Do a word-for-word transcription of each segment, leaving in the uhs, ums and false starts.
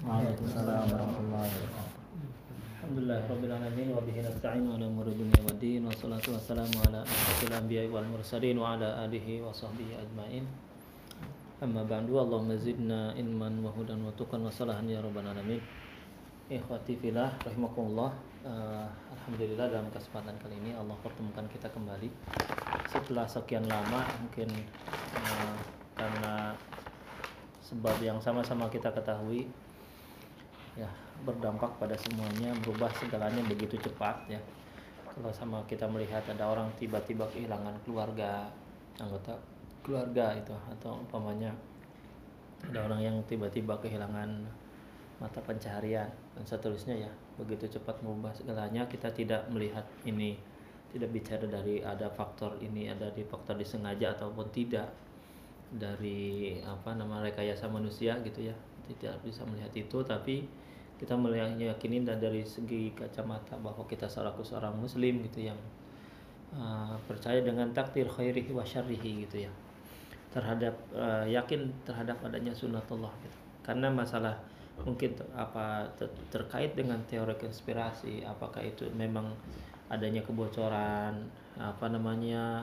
Waalaikumsalam warahmatullahi wabarakatuh. Alhamdulillah rabbil alamin wa bihi nasta'in ala umuri dunya waddin wassalatu wassalamu ala asyrofil anbiya'i wal mursalin wa ala alihi wa sahbihi ajmain. Amma ba'du, Allahumma zidna ilman wa hudan wa tuqan wa salahan ya rabbal alamin. Ikhwati fillah rahimakumullah. Uh, Alhamdulillah dalam kesempatan kali ini Allah pertemukan kita kembali setelah sekian lama, mungkin uh, karena sebab yang sama-sama kita ketahui ya, berdampak pada semuanya, berubah segalanya begitu cepat ya. Kalau sama kita melihat ada orang tiba-tiba kehilangan keluarga, anggota keluarga itu, atau umpamanya ada orang yang tiba-tiba kehilangan mata pencaharian dan seterusnya ya, begitu cepat berubah segalanya. Kita tidak melihat ini, tidak bicara dari ada faktor ini, ada di faktor disengaja ataupun tidak, dari apa nama rekayasa manusia gitu ya, tidak bisa melihat itu. Tapi kita meyakini dan dari segi kacamata bahwa kita selaku seorang muslim gitu, yang uh, percaya dengan takdir khairihi wa syarrihi gitu ya, terhadap uh, yakin terhadap adanya sunnatullah gitu. Karena masalah mungkin apa ter terkait dengan teori konspirasi, apakah itu memang adanya kebocoran apa namanya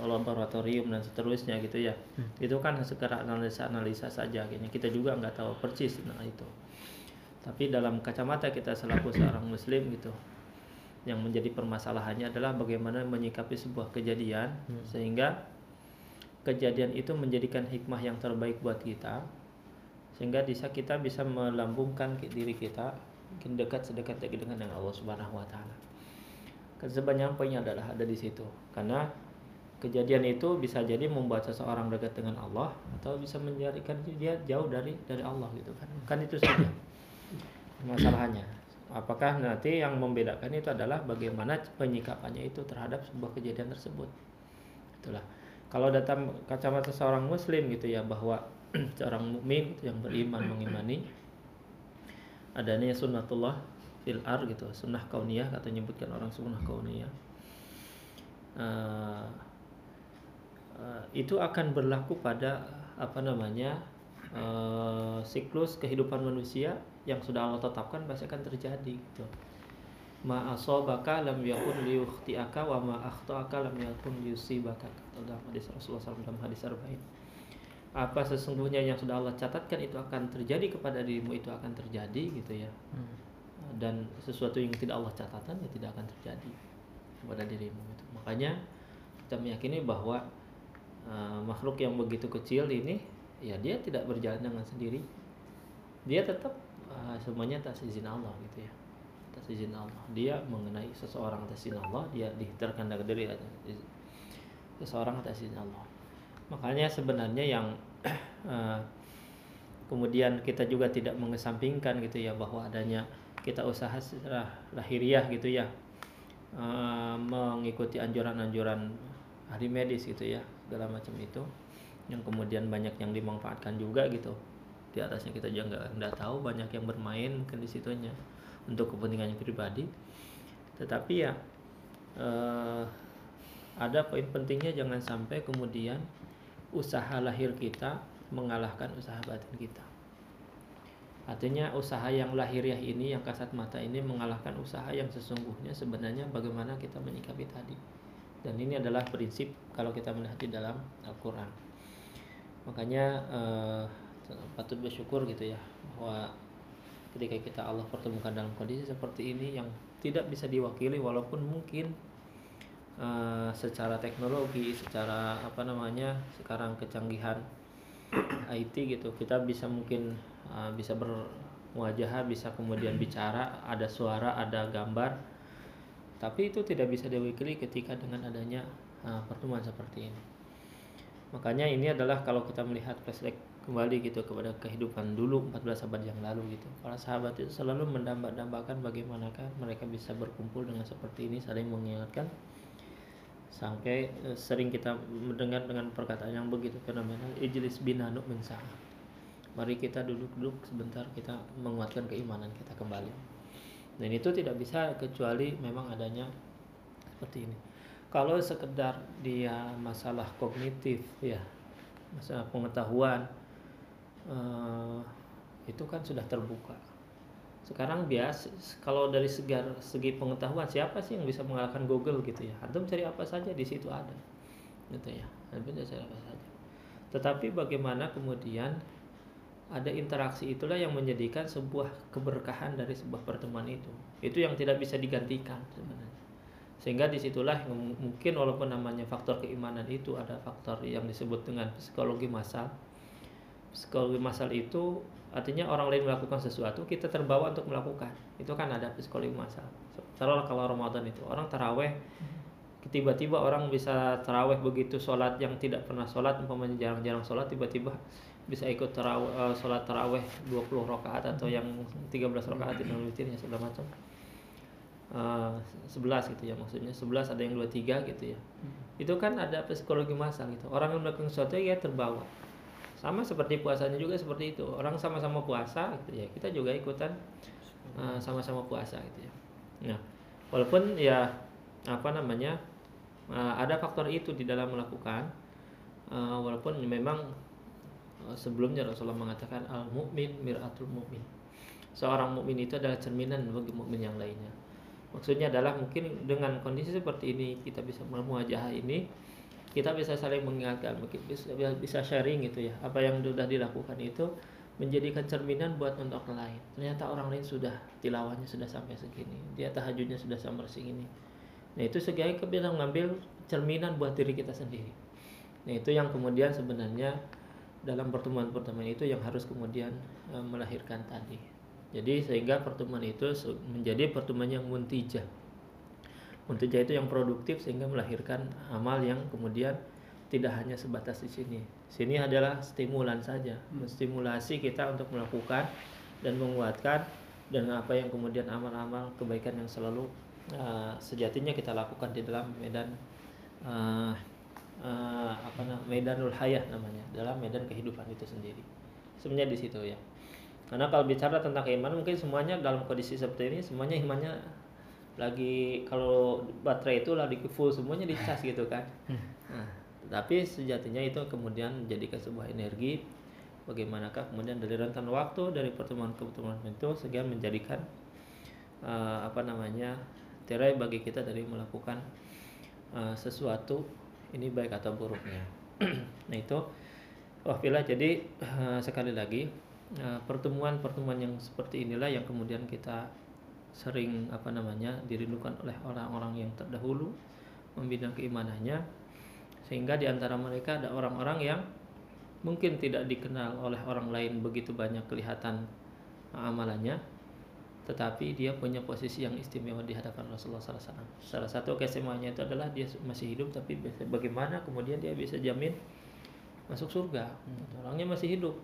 laboratorium dan seterusnya gitu ya. Hmm. Itu kan sekedar analisa-analisa saja, kayaknya kita juga nggak tahu persis nah itu. Tapi dalam kacamata kita selaku seorang muslim gitu, yang menjadi permasalahannya adalah bagaimana menyikapi sebuah kejadian hmm. sehingga kejadian itu menjadikan hikmah yang terbaik buat kita, sehingga bisa kita bisa melambungkan diri kita mungkin dekat sedekat dengan yang Allah Subhanahu wa taala. Kesebanyakan poinnya adalah ada di situ. Karena kejadian itu bisa jadi membuat seseorang dekat dengan Allah atau bisa menjadikan dia jauh dari dari Allah gitu kan. Kan itu saja masalahnya. Apakah nanti yang membedakan itu adalah bagaimana penyikapannya itu terhadap sebuah kejadian tersebut. Itulah. Kalau datang kacamata seorang muslim gitu ya, bahwa seorang mukmin yang beriman mengimani adanya sunnatullah fil ar gitu, sunnah kauniyah atau nyebutkan orang sunnah kauniyah. Uh, uh, itu akan berlaku pada apa namanya uh, siklus kehidupan manusia yang sudah Allah tetapkan pasti akan terjadi gitu. Ma asabaka lam yakun liyukhtiaka wa ma akhtaaka lam yakun yusibaka, dalam hadis Rasulullah sallallahu alaihi wasallam dalam hadis arba'in. Apa sesungguhnya yang sudah Allah catatkan itu akan terjadi kepada dirimu, itu akan terjadi gitu ya. Hmm. Dan sesuatu yang tidak Allah catatkan ya tidak akan terjadi kepada dirimu gitu. Makanya kita meyakini bahwa uh, makhluk yang begitu kecil ini ya, dia tidak berjalan dengan sendiri, dia tetap uh, semuanya atas izin Allah gitu ya, atas izin Allah. Dia mengenai seseorang atas izin Allah, dia diterkandang dari seseorang atas izin Allah. Makanya sebenarnya yang uh, kemudian kita juga tidak mengesampingkan gitu ya, bahwa adanya kita usaha secara lahiriah gitu ya, Uh, mengikuti anjuran-anjuran ahli medis gitu ya, segala macam itu, yang kemudian banyak yang dimanfaatkan juga gitu. Di atasnya kita juga nggak tahu, banyak yang bermain mungkin di situnya untuk kepentingan pribadi. Tetapi ya uh, ada poin pentingnya, jangan sampai kemudian usaha lahir kita mengalahkan usaha batin kita. Artinya usaha yang lahiriah ini, yang kasat mata ini, mengalahkan usaha yang sesungguhnya sebenarnya bagaimana kita menyikapi tadi. Dan ini adalah prinsip kalau kita melihat di dalam Al-Quran. Makanya eh, patut bersyukur gitu ya, bahwa ketika kita Allah pertemukan dalam kondisi seperti ini yang tidak bisa diwakili, walaupun mungkin eh, secara teknologi, secara apa namanya sekarang kecanggihan I T gitu, kita bisa mungkin Uh, bisa berwajah, bisa kemudian bicara, ada suara, ada gambar. Tapi itu tidak bisa diwakili ketika dengan adanya uh, pertemuan seperti ini. Makanya ini adalah kalau kita melihat flashback kembali gitu kepada kehidupan dulu empat belas abad yang lalu gitu. Para sahabat itu selalu mendamba-dambakan bagaimanakah mereka bisa berkumpul dengan seperti ini, saling mengingatkan. Sampai uh, sering kita mendengar dengan perkataan yang begitu fenomenal, ijlis binanu min sa'ah. Mari kita duduk-duduk sebentar, kita menguatkan keimanan kita kembali. Dan itu tidak bisa kecuali memang adanya seperti ini. Kalau sekedar dia masalah kognitif ya, masalah pengetahuan, eh, itu kan sudah terbuka. Sekarang biasa, kalau dari segi, segi pengetahuan, siapa sih yang bisa mengalahkan Google gitu ya? Antum cari apa saja di situ ada, gitu ya. Antum cari apa saja. Tetapi bagaimana kemudian ada interaksi, itulah yang menjadikan sebuah keberkahan dari sebuah pertemuan itu. Itu yang tidak bisa digantikan sebenarnya. Sehingga disitulah mungkin walaupun namanya faktor keimanan itu ada faktor yang disebut dengan psikologi massal. Psikologi massal itu artinya orang lain melakukan sesuatu, kita terbawa untuk melakukan. Itu kan ada psikologi massal. Misalnya kalau Ramadan itu orang taraweh, tiba-tiba orang bisa taraweh begitu sholat yang tidak pernah sholat, umpamanya jarang-jarang sholat, tiba-tiba bisa ikut taraweh, sholat taraweh dua puluh rakaat atau yang tiga belas rakaat dan witirnya segala macam. Uh, sebelas gitu ya, maksudnya sebelas ada yang dua puluh tiga gitu ya. Hmm. Itu kan ada psikologi massal gitu. Orang yang melakukan sesuatu ya terbawa. Sama seperti puasanya juga seperti itu. Orang sama-sama puasa gitu ya. Kita juga ikutan uh, sama-sama puasa gitu ya. Nah, walaupun ya apa namanya uh, ada faktor itu di dalam melakukan uh, walaupun memang uh, sebelumnya Rasulullah mengatakan al-mu'min mir'atul mu'min. Seorang mukmin itu adalah cerminan bagi mukmin yang lainnya. Maksudnya adalah mungkin dengan kondisi seperti ini kita bisa memuajah ini, kita bisa saling mengingatkan, bisa, bisa sharing gitu ya. Apa yang sudah dilakukan itu menjadikan cerminan buat untuk lain. Ternyata orang lain sudah tilawahnya sudah sampai segini, dia tahajudnya sudah sampai segini. Nah itu segala kita mengambil cerminan buat diri kita sendiri. Nah itu yang kemudian sebenarnya dalam pertemuan-pertemuan itu yang harus kemudian e, melahirkan tadi. Jadi sehingga pertemuan itu menjadi pertemuan yang muntijah. Muntijah itu yang produktif sehingga melahirkan amal yang kemudian tidak hanya sebatas di sini. Sini adalah stimulan saja, menstimulasi kita untuk melakukan dan menguatkan dan apa yang kemudian amal-amal kebaikan yang selalu uh, sejatinya kita lakukan di dalam medan uh, uh, apa namanya medanul hayah namanya, dalam medan kehidupan itu sendiri. Sebenarnya di situ ya. Karena kalau bicara tentang keimanan mungkin semuanya dalam kondisi seperti ini semuanya imannya lagi kalau baterai itu lagi full semuanya dicas gitu kan. Nah, tapi sejatinya itu kemudian menjadikan sebuah energi bagaimanakah kemudian dari rentan waktu dari pertemuan-pertemuan itu segera menjadikan uh, apa namanya tirai bagi kita dari melakukan uh, sesuatu ini baik atau buruknya. Nah itu wahfilah jadi uh, sekali lagi. Nah, pertemuan-pertemuan yang seperti inilah yang kemudian kita sering apa namanya dirindukan oleh orang-orang yang terdahulu membina keimanannya sehingga diantara mereka ada orang-orang yang mungkin tidak dikenal oleh orang lain begitu banyak kelihatan amalannya tetapi dia punya posisi yang istimewa di hadapan Rasulullah sallallahu alaihi wasallam. Salah satu keistimewanya itu adalah dia masih hidup tapi bagaimana kemudian dia bisa jamin masuk surga. Orangnya masih hidup.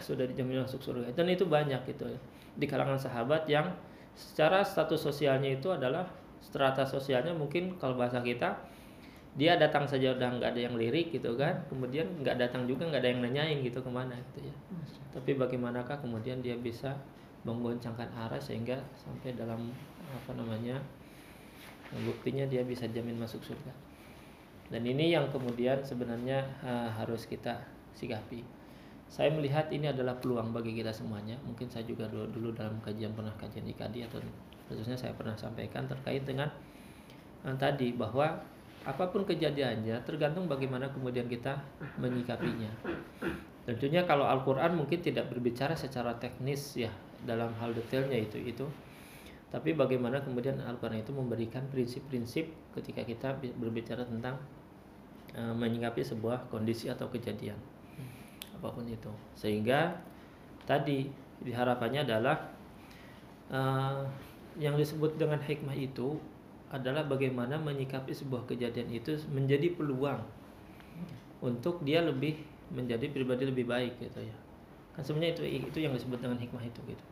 Sudah dijamin masuk surga dan itu banyak gitu ya. Di kalangan sahabat yang secara status sosialnya itu adalah strata sosialnya mungkin kalau bahasa kita dia datang saja udah nggak ada yang lirik gitu kan, kemudian nggak datang juga nggak ada yang nanyain gitu kemana gitu ya. Tapi bagaimanakah kemudian dia bisa menggoncangkan arah sehingga sampai dalam apa namanya buktinya dia bisa jamin masuk surga dan ini yang kemudian sebenarnya uh, harus kita sikapi. Saya melihat ini adalah peluang bagi kita semuanya. Mungkin saya juga dulu, dulu dalam kajian pernah kajian I K D atau khususnya saya pernah sampaikan terkait dengan eh, tadi bahwa apapun kejadiannya tergantung bagaimana kemudian kita menyikapinya. Tentunya kalau Al-Quran mungkin tidak berbicara secara teknis ya dalam hal detailnya itu itu. Tapi bagaimana kemudian Al-Quran itu memberikan prinsip-prinsip ketika kita berbicara tentang eh, menyikapi sebuah kondisi atau kejadian. Apapun itu sehingga tadi harapannya adalah uh, yang disebut dengan hikmah itu adalah bagaimana menyikapi sebuah kejadian itu menjadi peluang untuk dia lebih menjadi pribadi lebih baik gitu ya kan sebenarnya itu itu yang disebut dengan hikmah itu gitu.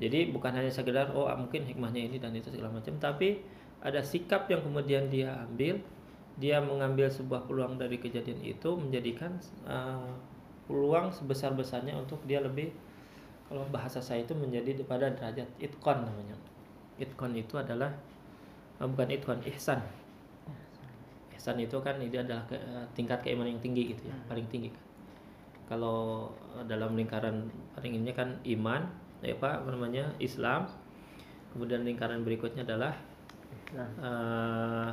Jadi bukan hanya sekedar oh mungkin hikmahnya ini dan itu segala macam tapi ada sikap yang kemudian dia ambil. Dia mengambil sebuah peluang dari kejadian itu menjadikan uh, peluang sebesar-besarnya untuk dia lebih kalau bahasa saya itu menjadi pada derajat itqan namanya. Itqan itu adalah uh, bukan itqan, ihsan. Ihsan itu kan ini adalah ke, uh, tingkat keimanan yang tinggi gitu ya, paling tinggi kan. kalau dalam lingkaran paling ininya kan iman, ya Pak, namanya Islam. Kemudian lingkaran berikutnya adalah Islam. Uh,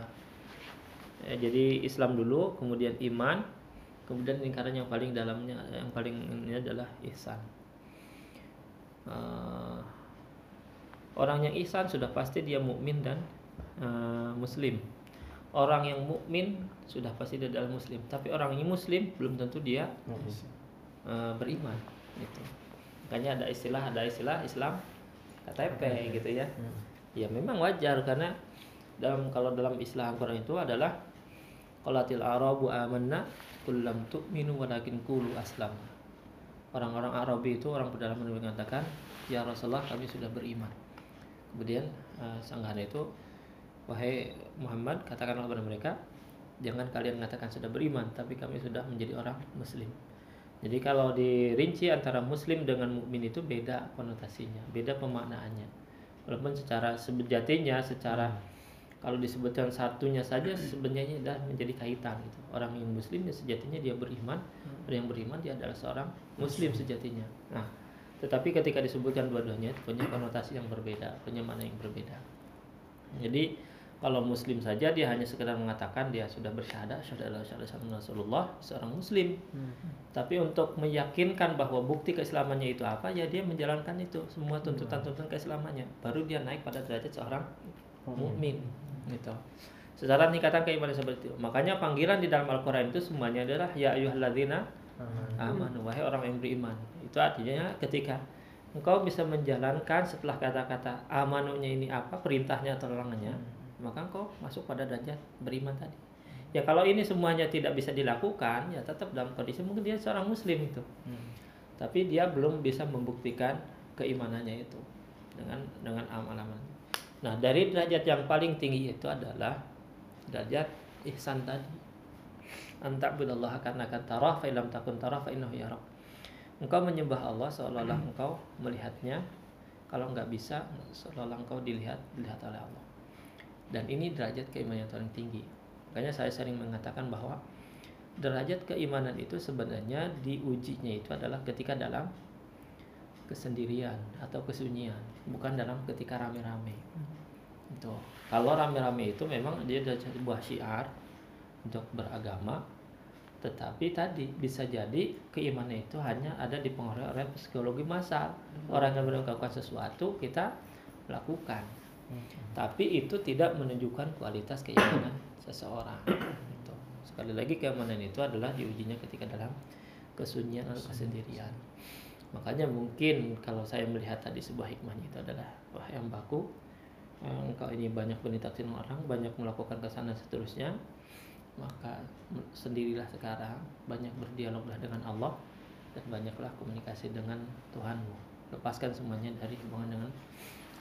ya, jadi Islam dulu, kemudian iman, kemudian lingkaran yang paling dalamnya, yang paling ini adalah ihsan. Uh, orang yang ihsan sudah pasti dia mukmin dan uh, muslim. Orang yang mukmin sudah pasti dia adalah muslim. Tapi orang yang muslim belum tentu dia uh, beriman. Gitu. Makanya ada istilah, ada istilah Islam K T P gitu ya. Hmm. Ya memang wajar karena dalam kalau dalam Islam Quran itu adalah qalatil arabu amanna qul lam tu'minu walakin qulu aslam. Orang-orang Arabi itu orang pedalaman mengatakan, "Ya Rasulullah, kami sudah beriman." Kemudian uh, sanggahan itu, "Wahai Muhammad, katakanlah kepada mereka, jangan kalian mengatakan sudah beriman, tapi kami sudah menjadi orang muslim." Jadi kalau dirinci antara muslim dengan mukmin itu beda konotasinya, beda pemaknaannya. Walaupun secara sejatinya, secara kalau disebutkan satunya saja sebenarnya sudah menjadi kaitan gitu. Orang yang muslim ya sejatinya dia beriman, orang yang beriman dia adalah seorang muslim sejatinya. Nah, tetapi ketika disebutkan dua-duanya punya konotasi yang berbeda, punya makna yang berbeda. Jadi kalau muslim saja dia hanya sekedar mengatakan dia sudah bersyahadat, syahadat Rasulullah, seorang muslim. Tapi untuk meyakinkan bahwa bukti keislamannya itu apa, ya dia menjalankan itu semua tuntutan-tuntutan keislamannya, baru dia naik pada derajat seorang mukmin. Gitu. Secara tingkatan keimanan seperti itu. Makanya panggilan di dalam Al-Qur'an itu semuanya adalah ya ayyuhalladzina amanu, wahai orang yang beriman. Itu artinya ketika engkau bisa menjalankan setelah kata-kata amanunya ini apa, perintahnya atau larangannya, maka engkau masuk pada derajat beriman tadi. Ya kalau ini semuanya tidak bisa dilakukan, ya tetap dalam kondisi mungkin dia seorang muslim itu. Hmm. Tapi dia belum bisa membuktikan keimanannya itu dengan dengan amalan-amalan. Nah, dari derajat yang paling tinggi itu adalah derajat ihsan tadi. Anta'budallaha ka'annaka tarah fa illam takun tarah fa innahu yarak. Engkau menyembah Allah seolah-olah engkau melihatnya, kalau enggak bisa seolah-olah engkau dilihat dilihat oleh Allah. Dan ini derajat keimanan yang paling tinggi. Makanya saya sering mengatakan bahwa derajat keimanan itu sebenarnya diujinya itu adalah ketika dalam kesendirian atau kesunyian, bukan dalam ketika rame-rame. Itu kalau rame-rame itu memang dia ada sebuah syiar untuk beragama, tetapi tadi bisa jadi keimanan itu hanya ada dipengaruhi oleh psikologi massa. Orang yang melakukan sesuatu kita lakukan, tapi itu tidak menunjukkan kualitas keimanan seseorang. Itu sekali lagi keimanan itu adalah diujinya ketika dalam kesunyian atau kesendirian. Makanya mungkin kalau saya melihat tadi sebuah hikmahnya itu adalah wah yang baku, engkau ini banyak menitafsir orang, banyak melakukan kesana seterusnya, maka sendirilah sekarang, banyak berdialoglah dengan Allah dan banyaklah komunikasi dengan Tuhanmu. Lepaskan semuanya dari hubungan dengan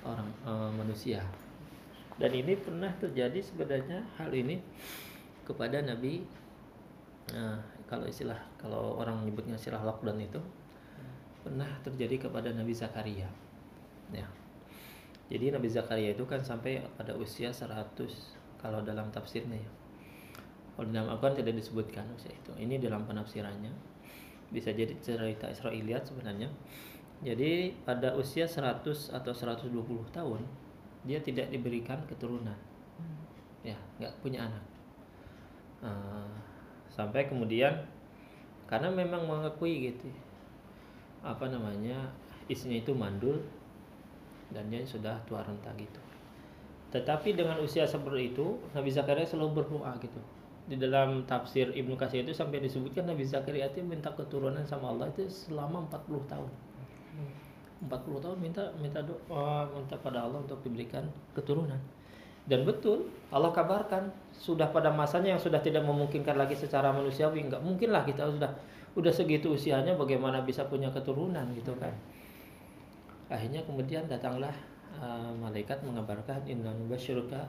orang e, manusia. Dan ini pernah terjadi sebenarnya hal ini kepada Nabi. Nah, kalau istilah kalau orang menyebutnya istilah lockdown itu pernah terjadi kepada Nabi Zakaria. Ya. Jadi Nabi Zakaria itu kan sampai pada usia seratus kalau dalam tafsirnya ya. Kalau dalam Al-Qur'an tidak disebutkan usia itu. Ini dalam penafsirannya. Bisa jadi cerita Israiliyat sebenarnya. Jadi pada usia seratus atau seratus dua puluh tahun dia tidak diberikan keturunan. Ya, nggak punya anak. Uh, sampai kemudian karena memang mengakui gitu. Apa namanya istrinya itu mandul dan dia sudah tua renta gitu. Tetapi dengan usia seperti itu Nabi Zakaria selalu berdoa gitu. Di dalam tafsir Ibnu Katsir itu sampai disebutkan Nabi Zakaria itu minta keturunan sama Allah itu selama empat puluh tahun. empat puluh tahun minta minta doa minta pada Allah untuk diberikan keturunan. Dan betul Allah kabarkan sudah pada masanya yang sudah tidak memungkinkan lagi secara manusiawi, enggak mungkinlah kita sudah udah segitu usianya bagaimana bisa punya keturunan gitu kan. Akhirnya kemudian datanglah uh, malaikat mengabarkan inna nubasyiruka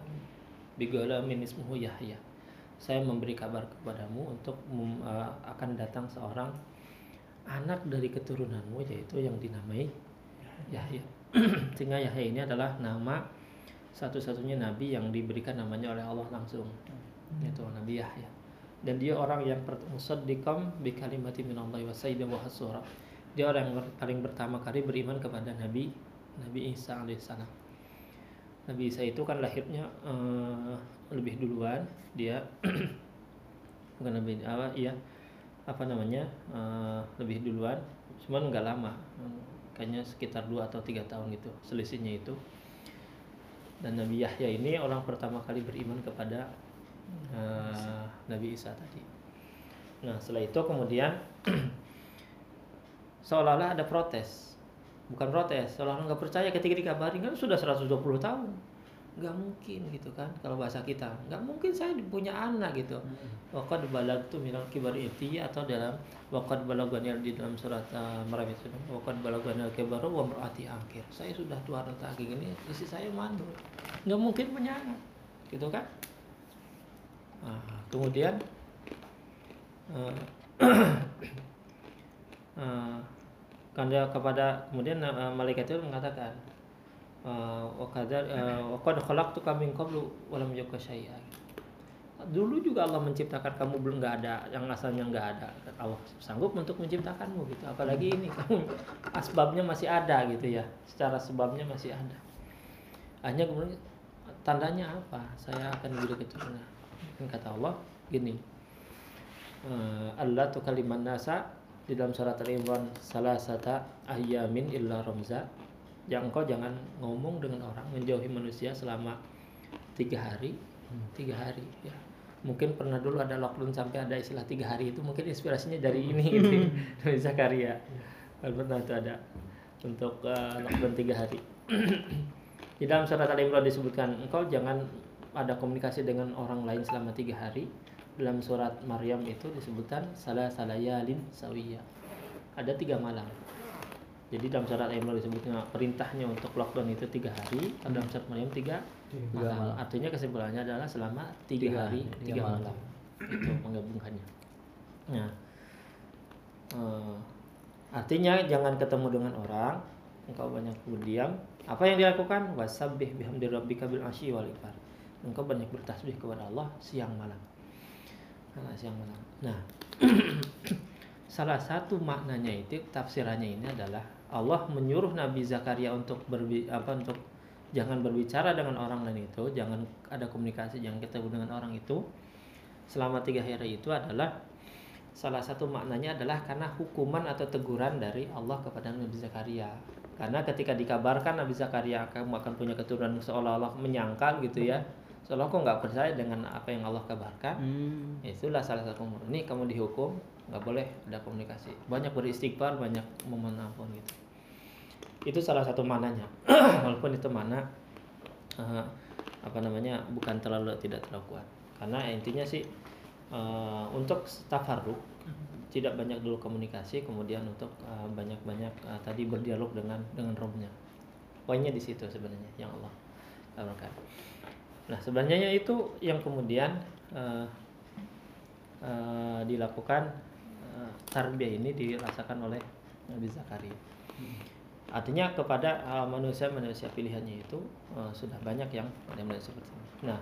bighulamin ismuhu Yahya. Saya memberi kabar kepadamu untuk uh, akan datang seorang anak dari keturunanmu yaitu yang dinamai Yahya. Sehingga Yahya ini adalah nama satu-satunya nabi yang diberikan namanya oleh Allah langsung. Yaitu Nabi Yahya. dan dia orang yang musaddiqan bi kalimati minallahi wa sayyidan wa hasura. Dia orang yang paling pertama kali beriman kepada Nabi Nabi Isa alaihissalam. Nabi Isa itu kan lahirnya uh, lebih duluan, dia bukan lebih apa iya apa namanya uh, lebih duluan, cuman nggak lama, kayaknya sekitar dua atau tiga tahun gitu selisihnya itu. Dan Nabi Yahya ini orang pertama kali beriman kepada uh, Nabi Isa tadi. Nah setelah itu kemudian seolah-olah ada protes, bukan protes, seolah-olah nggak percaya ketika dikabarin kan sudah seratus dua puluh tahun, nggak mungkin gitu kan kalau bahasa kita, nggak mungkin saya punya anak gitu. Waqad balagtu minal kibari ibti, atau dalam waqad balagani di dalam surat Maryam itu waqad balagani al-kibaru wa mar'ati akhir, saya sudah tua renta kayak gini, isi saya mandul, nggak mungkin punya anak gitu kan. Nah, kemudian uh, uh, karena kepada kemudian uh, malaikat itu mengatakan waqad khalaqtuka min qablu wa lam yakun syai'an. Dulu juga Allah menciptakan kamu, belum nggak ada, yang asalnya nggak ada. Allah sanggup untuk menciptakanmu gitu. Apalagi ini kamu asbabnya masih ada gitu ya. Secara sebabnya masih ada. Hanya kemudian tandanya apa? Saya akan beri keturunan. Kata Allah gini. Allah tukaliman nasa di dalam surat Al-Imran salasata ayyamin illa ramza. Yang engkau jangan ngomong dengan orang, menjauhi manusia selama tiga hari, tiga hari. Ya. Mungkin pernah dulu ada lockdown sampai ada istilah tiga hari itu, mungkin inspirasinya dari ini, ini dari Zakaria. Pernah itu ada untuk uh, lockdown tiga hari. Di dalam surat Al-Imran disebutkan, engkau jangan ada komunikasi dengan orang lain selama tiga hari. Dalam surat Maryam itu disebutkan salah salayalin sawiyah. Ada tiga malam. Jadi dalam surat Al-Imran disebutnya perintahnya untuk lockdown itu tiga hari, dalam surat Maryam tiga malam. Artinya kesimpulannya adalah selama tiga, tiga hari tiga, tiga malam. Itu menggabungkannya. Nah, uh, artinya jangan ketemu dengan orang, engkau banyak berdiam. Apa yang dilakukan? Wasabbih bihamdi rabbika bil ashyi wal ifar. Engkau banyak bertasbih kepada Allah siang malam. Nah, siang malam. Nah, salah satu maknanya itu tafsirannya ini adalah Allah menyuruh Nabi Zakaria untuk berbi, apa untuk jangan berbicara dengan orang lain itu, jangan ada komunikasi, jangan ketemu dengan orang itu selama tiga hari itu adalah salah satu maknanya adalah karena hukuman atau teguran dari Allah kepada Nabi Zakaria. Karena ketika dikabarkan Nabi Zakaria akan punya keturunan seolah-olah menyangkal gitu ya, seolah kok nggak percaya dengan apa yang Allah kabarkan. Hmm. Itulah salah satu umur. Nih kamu dihukum, nggak boleh ada komunikasi. Banyak beristighfar, banyak memohon ampun gitu. Itu salah satu mananya. Walaupun itu mana uh, apa namanya bukan terlalu tidak terlalu kuat. Karena intinya sih uh, untuk tafarruq tidak banyak dulu komunikasi, kemudian untuk uh, banyak-banyak uh, tadi berdialog dengan dengan Rabbnya. Poinnya di situ sebenarnya yang Allah kabarkan. Nah sebenarnya itu yang kemudian uh, uh, dilakukan uh, tarbiyah ini dirasakan oleh Nabi Zakaria. Artinya kepada uh, manusia-manusia pilihannya itu uh, sudah banyak yang ada seperti ini. Nah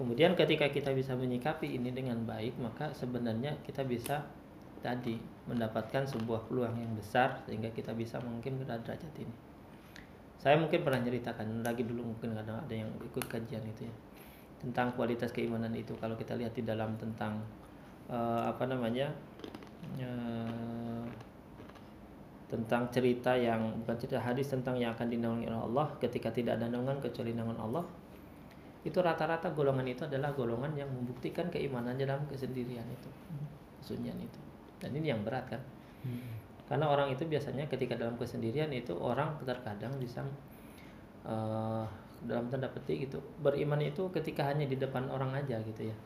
kemudian ketika kita bisa menyikapi ini dengan baik, maka sebenarnya kita bisa tadi mendapatkan sebuah peluang yang besar sehingga kita bisa mungkin berada derajat ini. Saya mungkin pernah ceritakan lagi dulu, mungkin kadang ada yang ikut kajian itu ya, tentang kualitas keimanan itu. Kalau kita lihat di dalam tentang uh, apa namanya uh, tentang cerita yang bukan cerita, hadis tentang yang akan dinaungi oleh Allah ketika tidak ada naungan kecuali naungan Allah, itu rata-rata golongan itu adalah golongan yang membuktikan keimanannya dalam kesendirian itu, kesunyian itu. Dan ini yang berat kan. Hmm. Karena orang itu biasanya ketika dalam kesendirian itu orang terkadang bisa uh, dalam tanda petik gitu beriman itu ketika hanya di depan orang aja gitu ya.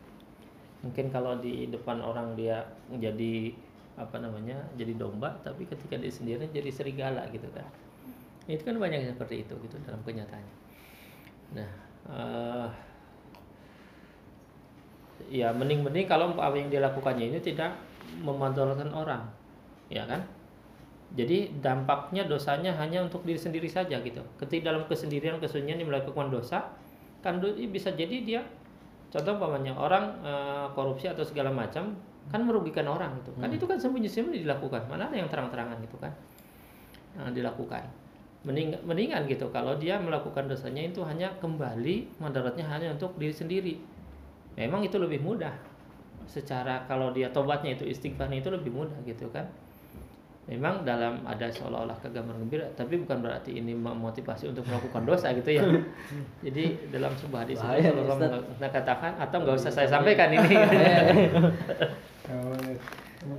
Mungkin kalau di depan orang dia jadi apa namanya jadi domba, tapi ketika dia sendirian jadi serigala gitu kan. Itu kan banyak seperti itu gitu dalam kenyataannya. Nah uh, ya mending-mending kalau apa yang dilakukannya ini tidak memadolkan orang ya kan. Jadi dampaknya dosanya hanya untuk diri sendiri saja gitu. Ketika dalam kesendirian kesunyian yang melakukan dosa, kan bisa jadi dia Contoh umpamanya orang e, korupsi atau segala macam kan merugikan orang gitu. Kan hmm. itu kan sembunyi-sembunyi dilakukan. Mana ada yang terang-terangan gitu kan. Nah, dilakukan. Mending, mendingan gitu kalau dia melakukan dosanya itu hanya kembali mandaratnya hanya untuk diri sendiri. Memang itu lebih mudah. Secara kalau dia tobatnya itu istighfarnya itu lebih mudah gitu kan. Memang dalam ada seolah-olah kegambar gembira, tapi bukan berarti ini memotivasi untuk melakukan dosa gitu ya. Jadi dalam sebuah hadis Rasulullah mengatakan atau nggak usah saya sampaikan ini.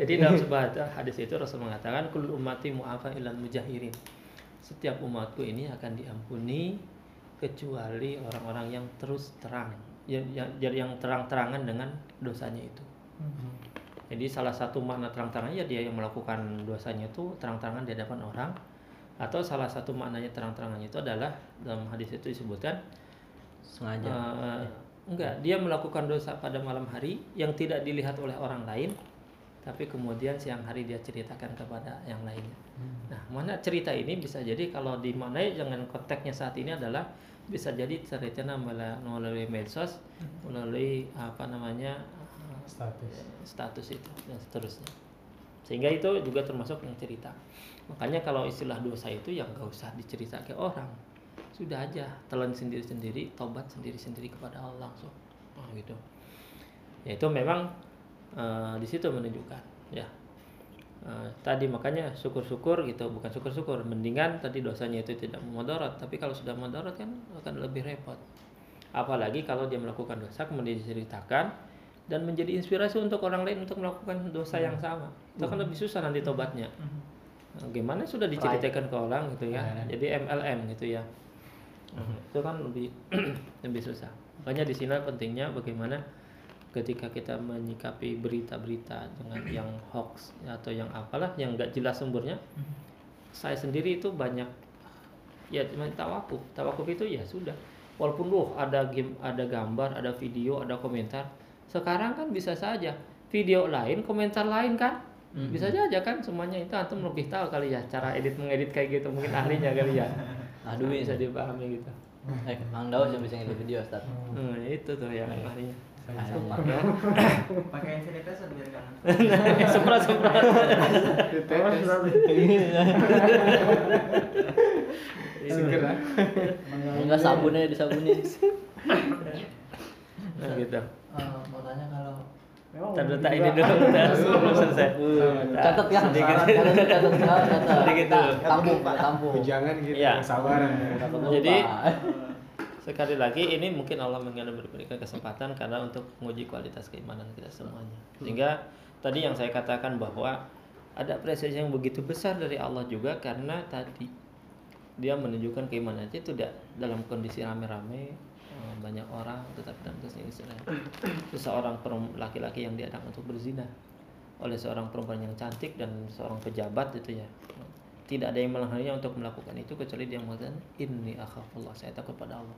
Jadi dalam sebuah hadis itu Rasul mengatakan kullu ummati mu'afa illal mujahirin. Setiap umatku ini akan diampuni kecuali orang-orang yang terus terang, yang yang terang-terangan dengan dosanya itu. Jadi salah satu makna terang-terangan ya dia yang melakukan dosanya itu terang-terangan di hadapan orang, atau salah satu maknanya terang-terangannya itu adalah dalam hadis itu disebutkan sengaja uh, enggak dia melakukan dosa pada malam hari yang tidak dilihat oleh orang lain, tapi kemudian siang hari dia ceritakan kepada yang lainnya. Hmm. Nah, mana cerita ini bisa jadi kalau dimaknai dengan konteksnya saat ini adalah bisa jadi ceritanya melalui medsos, melalui apa namanya status status itu dan seterusnya, sehingga itu juga termasuk yang cerita. Makanya kalau istilah dosa itu yang gak usah dicerita ke orang, sudah aja telan sendiri-sendiri, tobat sendiri-sendiri kepada Allah langsung. Nah, gitu ya, itu memang e, di situ menunjukkan ya e, tadi makanya syukur-syukur gitu, bukan syukur-syukur, mendingan tadi dosanya itu tidak memudarat, tapi kalau sudah memudarat kan akan lebih repot, apalagi kalau dia melakukan dosa kemudian diceritakan dan menjadi inspirasi untuk orang lain untuk melakukan dosa yang sama. Itu kan lebih susah nanti tobatnya. Nah, gimana sudah diceritakan ke orang gitu ya. Jadi M L M gitu ya. Nah, itu kan lebih lebih susah. Makanya di sini pentingnya bagaimana ketika kita menyikapi berita-berita dengan yang hoax atau yang apalah yang nggak jelas sumbernya. Saya sendiri itu banyak ya cuma tawakuf. Tawakuf itu ya sudah. Walaupun loh ada game, ada gambar, ada video, ada komentar. Sekarang kan bisa saja video lain, komentar lain kan, mm-hmm. bisa saja kan semuanya itu antum lebih tahu kali ya cara edit mengedit kayak gitu, mungkin ahlinya kali ya. Aduh bisa dipahami gitu. Mang Daud yang bisa ngedit video, Ustaz. Hmm, itu tuh yang ahlinya. Pakai sanitizer biar kan. Semprot-semprot. Segera. Enggak sabunnya disabunin. Nah, gitu. Uh, mau tanya kalau memang terletak ini dulu belum selesai. Catat ya. Sedikit catat catat. Sedikit dulu. Tampung Pak, tampung. Jangan gitu, ya. Sabar. Jadi sekali lagi ini mungkin Allah memberikan kesempatan karena untuk menguji kualitas keimanan kita semuanya. Sehingga tadi yang saya katakan bahwa ada apresiasi yang begitu besar dari Allah juga karena tadi dia menunjukkan keimanan itu tidak dalam kondisi rame-rame, banyak orang, tetapi dalam kasus ini seorang laki-laki yang diajak untuk berzina oleh seorang perempuan yang cantik dan seorang pejabat itu ya, tidak ada yang melarangnya untuk melakukan itu kecuali dia mengatakan inni akhafullah, saya takut pada Allah,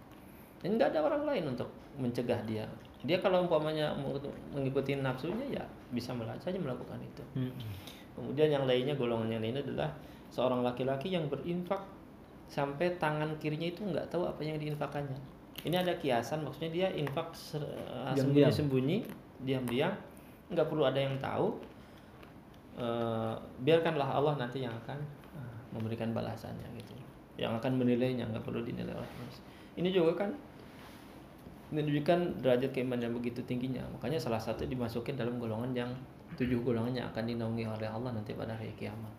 dan nggak ada orang lain untuk mencegah dia. Dia kalau umpamanya mengikuti nafsunya ya bisa saja melakukan itu. Kemudian yang lainnya, golongan yang lainnya adalah seorang laki-laki yang berinfak sampai tangan kirinya itu nggak tahu apa yang diinfakannya. Ini ada kiasan, maksudnya dia infak sembunyi-sembunyi, diam-diam, nggak perlu ada yang tahu. E, biarkanlah Allah nanti yang akan memberikan balasannya gitu, yang akan menilainya, nggak perlu dinilai oleh manusia. Ini juga kan menunjukkan derajat keimanan yang begitu tingginya. Makanya salah satu dimasukin dalam golongan yang tujuh golongan yang akan dinaungi oleh Allah nanti pada hari kiamat.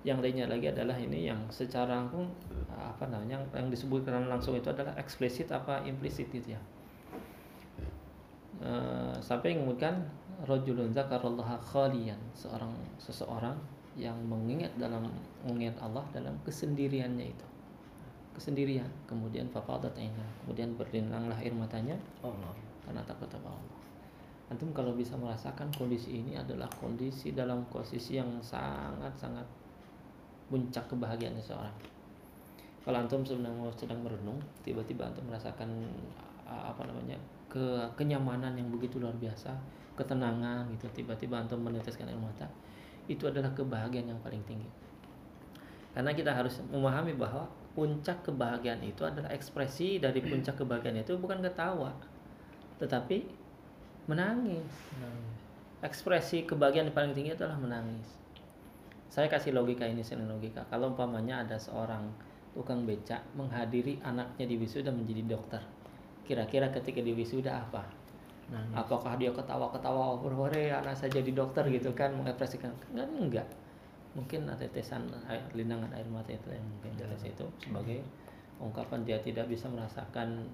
Yang lainnya lagi adalah ini yang secara langsung apa namanya yang disebutkan langsung itu adalah eksplisit apa implisit gitu ya. E, sampai mengutkan rajulun zakarallaha khalian, seorang seseorang yang mengingat dalam mengingat Allah dalam kesendiriannya itu. Kesendirian, kemudian fafadat aina, kemudian berlinanglah air matanya Allah karena takut kepada Allah. Antum kalau bisa merasakan kondisi ini adalah kondisi dalam posisi yang sangat-sangat puncak kebahagiaan seseorang. Kalau antum sedang sedang merenung, tiba-tiba antum merasakan apa namanya ke kenyamanan yang begitu luar biasa, ketenangan gitu. Tiba-tiba antum meneteskan air mata, itu adalah kebahagiaan yang paling tinggi. Karena kita harus memahami bahwa puncak kebahagiaan itu adalah ekspresi dari puncak kebahagiaan itu bukan ketawa, tetapi menangis, menangis. Ekspresi kebahagiaan yang paling tinggi adalah menangis. Saya kasih logika ini, selain logika. Kalau umpamanya ada seorang tukang becak menghadiri anaknya di wisuda menjadi dokter, kira-kira ketika di wisuda apa? Nangis. Apakah dia ketawa-ketawa, hore-hore anak saya jadi dokter gitu kan, mengekspresikan? Enggak, enggak. Mungkin ada tetesan air, linangan air mata itu yang mungkin tetes itu sebagai ungkapan dia tidak bisa merasakan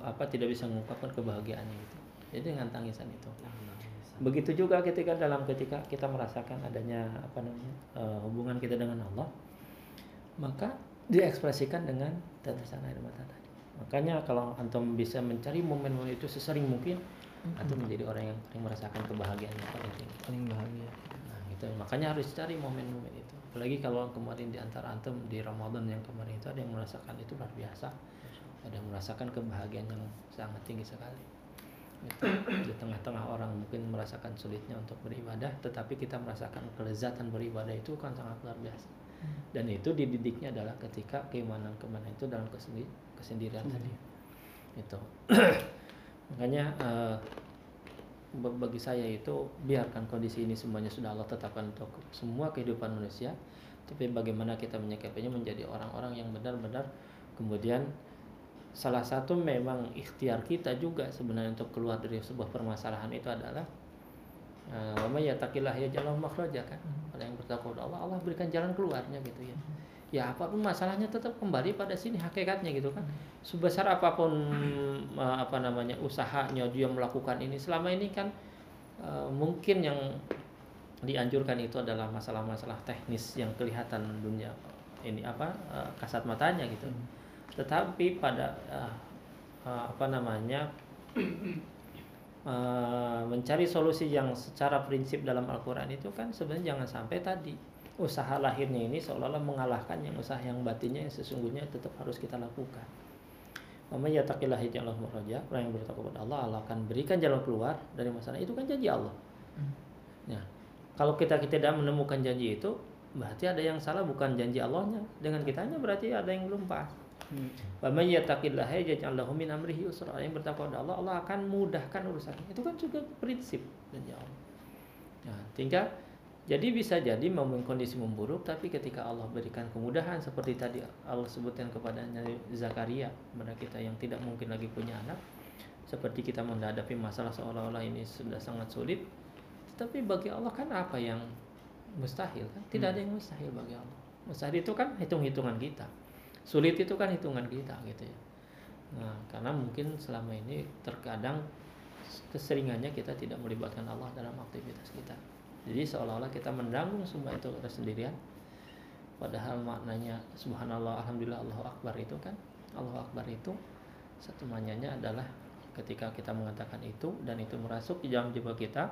apa, tidak bisa mengungkapkan kebahagiaannya itu. Jadi dengan tangisan itu. Begitu juga ketika dalam ketika kita merasakan adanya apa namanya uh, hubungan kita dengan Allah, maka diekspresikan dengan tetesan air mata tadi. Makanya kalau antum bisa mencari momen-momen itu sesering mungkin, mm-hmm. antum menjadi orang yang paling merasakan kebahagiaan yang paling tinggi. Paling bahagia. Nah, gitu. Makanya harus cari momen-momen itu. Apalagi kalau kemarin di antara antum di Ramadan yang kemarin itu ada yang merasakan itu luar biasa. Ada yang merasakan kebahagiaan yang sangat tinggi sekali. Di tengah-tengah orang mungkin merasakan sulitnya untuk beribadah, tetapi kita merasakan kelezatan beribadah itu kan sangat luar biasa. Dan itu dididiknya adalah ketika keimanan-keimanan itu dalam kesendir- kesendirian hmm. tadi. Itu makanya uh, bagi saya itu biarkan kondisi ini semuanya sudah Allah tetapkan untuk semua kehidupan manusia, tapi bagaimana kita menyikapinya menjadi orang-orang yang benar-benar kemudian. Salah satu memang ikhtiar kita juga sebenarnya untuk keluar dari sebuah permasalahan itu adalah wa may yattaqillah yaj'alhu makhraja, kan. Orang yang bertakwa kepada Allah, Allah berikan jalan keluarnya gitu ya. Ya apapun masalahnya tetap kembali pada sini hakikatnya gitu kan. Sebesar apapun apa namanya usahanya dia melakukan ini selama ini kan mungkin yang dianjurkan itu adalah masalah-masalah teknis yang kelihatan dunia ini apa kasat matanya gitu. Tetapi pada uh, uh, apa namanya uh, mencari solusi yang secara prinsip dalam Al-Quran itu kan sebenarnya jangan sampai tadi usaha lahirnya ini seolah-olah mengalahkan yang usaha yang batinnya yang sesungguhnya tetap harus kita lakukan. Mama ya taqilah hidayallahu muraja, orang yang bertakwa kepada Allah, Allah akan berikan jalan keluar dari masalah itu kan janji Allah. Nah, kalau kita tidak menemukan janji itu berarti ada yang salah bukan janji Allahnya dengan kitanya berarti ada yang belum pas. Wa may yattaqillaha yaj'al lahu min amrihi yusra. Yang bertakwa kepada Allah, Allah akan mudahkan urusannya. Itu kan juga prinsip dari Allah. Nah, tinggal jadi bisa jadi memang kondisi memburuk, tapi ketika Allah berikan kemudahan seperti tadi Allah sebutkan kepada Nabi Zakaria, kepada kita yang tidak mungkin lagi punya anak, seperti kita menghadapi masalah seolah-olah ini sudah sangat sulit, tetapi bagi Allah kan apa yang mustahil kan? Tidak hmm. ada yang mustahil bagi Allah. Mustahil itu kan hitung-hitungan kita. Sulit itu kan hitungan kita gitu ya. Nah, karena mungkin selama ini terkadang keseringannya kita tidak melibatkan Allah dalam aktivitas kita. Jadi seolah-olah kita mendanggung semua itu sendirian. Padahal maknanya subhanallah, alhamdulillah, Allahu Akbar itu kan. Allahu Akbar itu satu maknanya adalah ketika kita mengatakan itu dan itu merasuk di dalam jiwa kita.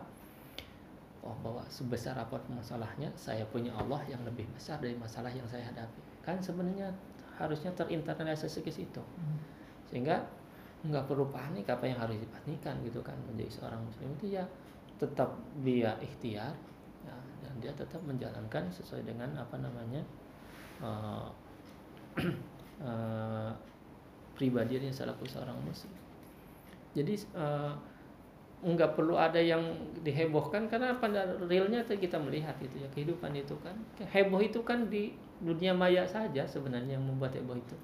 Oh, bahwa sebesar apapun masalahnya, saya punya Allah yang lebih besar dari masalah yang saya hadapi. Kan sebenarnya harusnya terinternalisasi ke situ, sehingga nggak perlu panik apa yang harus dipanikan gitu kan. Menjadi seorang muslim itu ya tetap dia ikhtiar ya, dan dia tetap menjalankan sesuai dengan apa namanya uh, uh, pribadi yang selaku seorang muslim. Jadi uh, nggak perlu ada yang dihebohkan karena pada realnya kita melihat itu ya kehidupan itu kan heboh itu kan di dunia maya saja sebenarnya yang membuat heboh itu.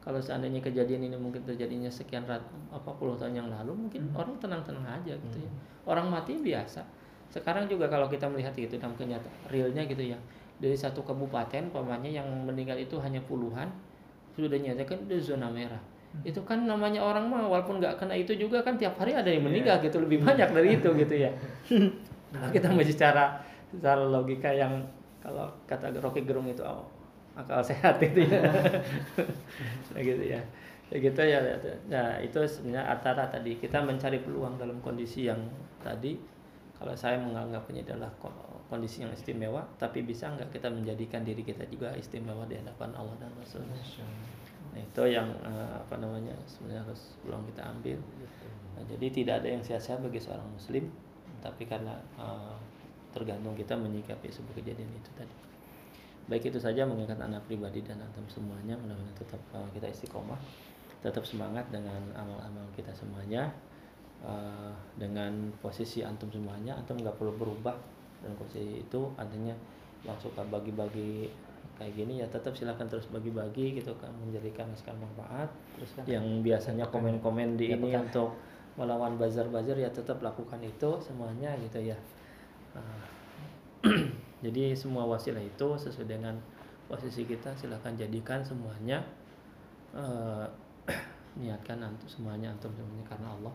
Kalau seandainya kejadian ini mungkin terjadinya sekian ratus apa puluh tahun yang lalu mungkin hmm. orang tenang-tenang aja gitu hmm. ya. Orang mati biasa. Sekarang juga kalau kita melihat itu dalam kenyataan realnya gitu ya. Dari satu kabupaten pamannya yang meninggal itu hanya puluhan sudah nyatakan itu zona merah. Itu kan namanya orang mah walaupun nggak kena itu juga kan tiap hari ada yang meninggal yeah. gitu lebih banyak dari itu gitu ya. Nah, kita masih secara secara logika yang kalau kata Rocky Gerung itu oh, akal sehat gitu ya. Nah, gitu ya. Ya gitu ya. Nah, itu sebenarnya antara tadi kita mencari peluang dalam kondisi yang tadi kalau saya menganggapnya adalah kondisi yang istimewa, tapi bisa nggak kita menjadikan diri kita juga istimewa di hadapan Allah dan Rasulnya. Nah, itu yang uh, apa namanya sebenarnya harus belum kita ambil. Nah, jadi tidak ada yang sia-sia bagi seorang muslim, tapi karena uh, tergantung kita menyikapi sebuah kejadian itu tadi. Baik, itu saja mengingat anak pribadi dan antum semuanya, mudah-mudahan tetap uh, kita istiqomah, tetap semangat dengan amal-amal kita semuanya. uh, dengan posisi antum semuanya, antum nggak perlu berubah dan posisi itu artinya yang suka bagi-bagi kayak gini ya tetap silahkan terus bagi-bagi gitu kan, menjadikan hasil manfaat. Terus kan yang biasanya komen-komen di ya, ini bukan. Untuk melawan bazar-bazar ya tetap lakukan itu semuanya gitu ya. Nah, jadi semua wasilah itu sesuai dengan posisi kita, silahkan jadikan semuanya, eh, niatkan antum semuanya antum semuanya karena Allah,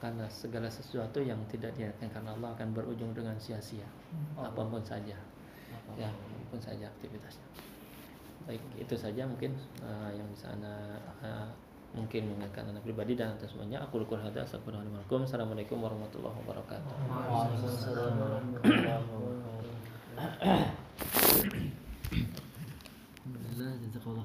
karena segala sesuatu yang tidak niatkan karena Allah akan berujung dengan sia-sia, oh, apapun Allah. saja. Ya, pun saja aktivitasnya. Baik, itu saja mungkin uh, yang bisa anak uh, mungkin mengingatkan anak pribadi dan atas semuanya. Aku lukur hada. Assalamualaikum warahmatullahi wabarakatuh. Waalaikumsalam warahmatullahi wabarakatuh.